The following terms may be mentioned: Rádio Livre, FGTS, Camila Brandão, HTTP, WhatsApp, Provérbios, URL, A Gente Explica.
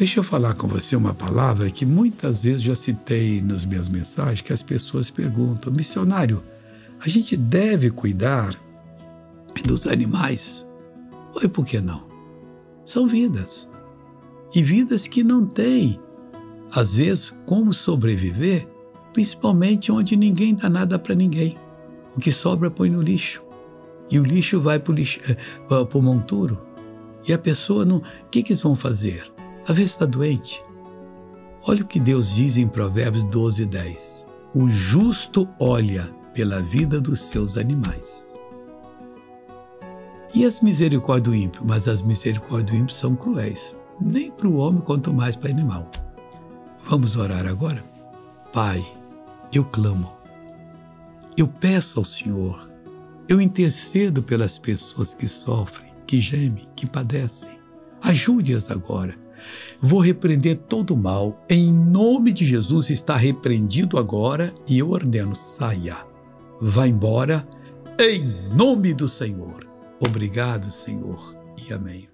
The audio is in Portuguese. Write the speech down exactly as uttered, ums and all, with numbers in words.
Deixa eu falar com você uma palavra que muitas vezes já citei nas minhas mensagens, que as pessoas perguntam: missionário, a gente deve cuidar dos animais? Ou por que não? São vidas. E vidas que não têm, às vezes, como sobreviver, principalmente onde ninguém dá nada para ninguém. O que sobra põe no lixo. E o lixo vai para o monturo. E a pessoa não... O que, que eles vão fazer? Às vezes está doente. Olha o que Deus diz em Provérbios doze, dez. O justo olha pela vida dos seus animais. E as misericórdias do ímpio? Mas as misericórdias do ímpio são cruéis. Nem para o homem, quanto mais para o animal. Vamos orar agora? Pai, eu clamo. Eu peço ao Senhor. Eu intercedo pelas pessoas que sofrem, que gemem, que padecem. Ajude-as agora. Vou repreender todo o mal. Em nome de Jesus está repreendido agora e eu ordeno, saia. Vá embora, em nome do Senhor. Obrigado, Senhor, e amém.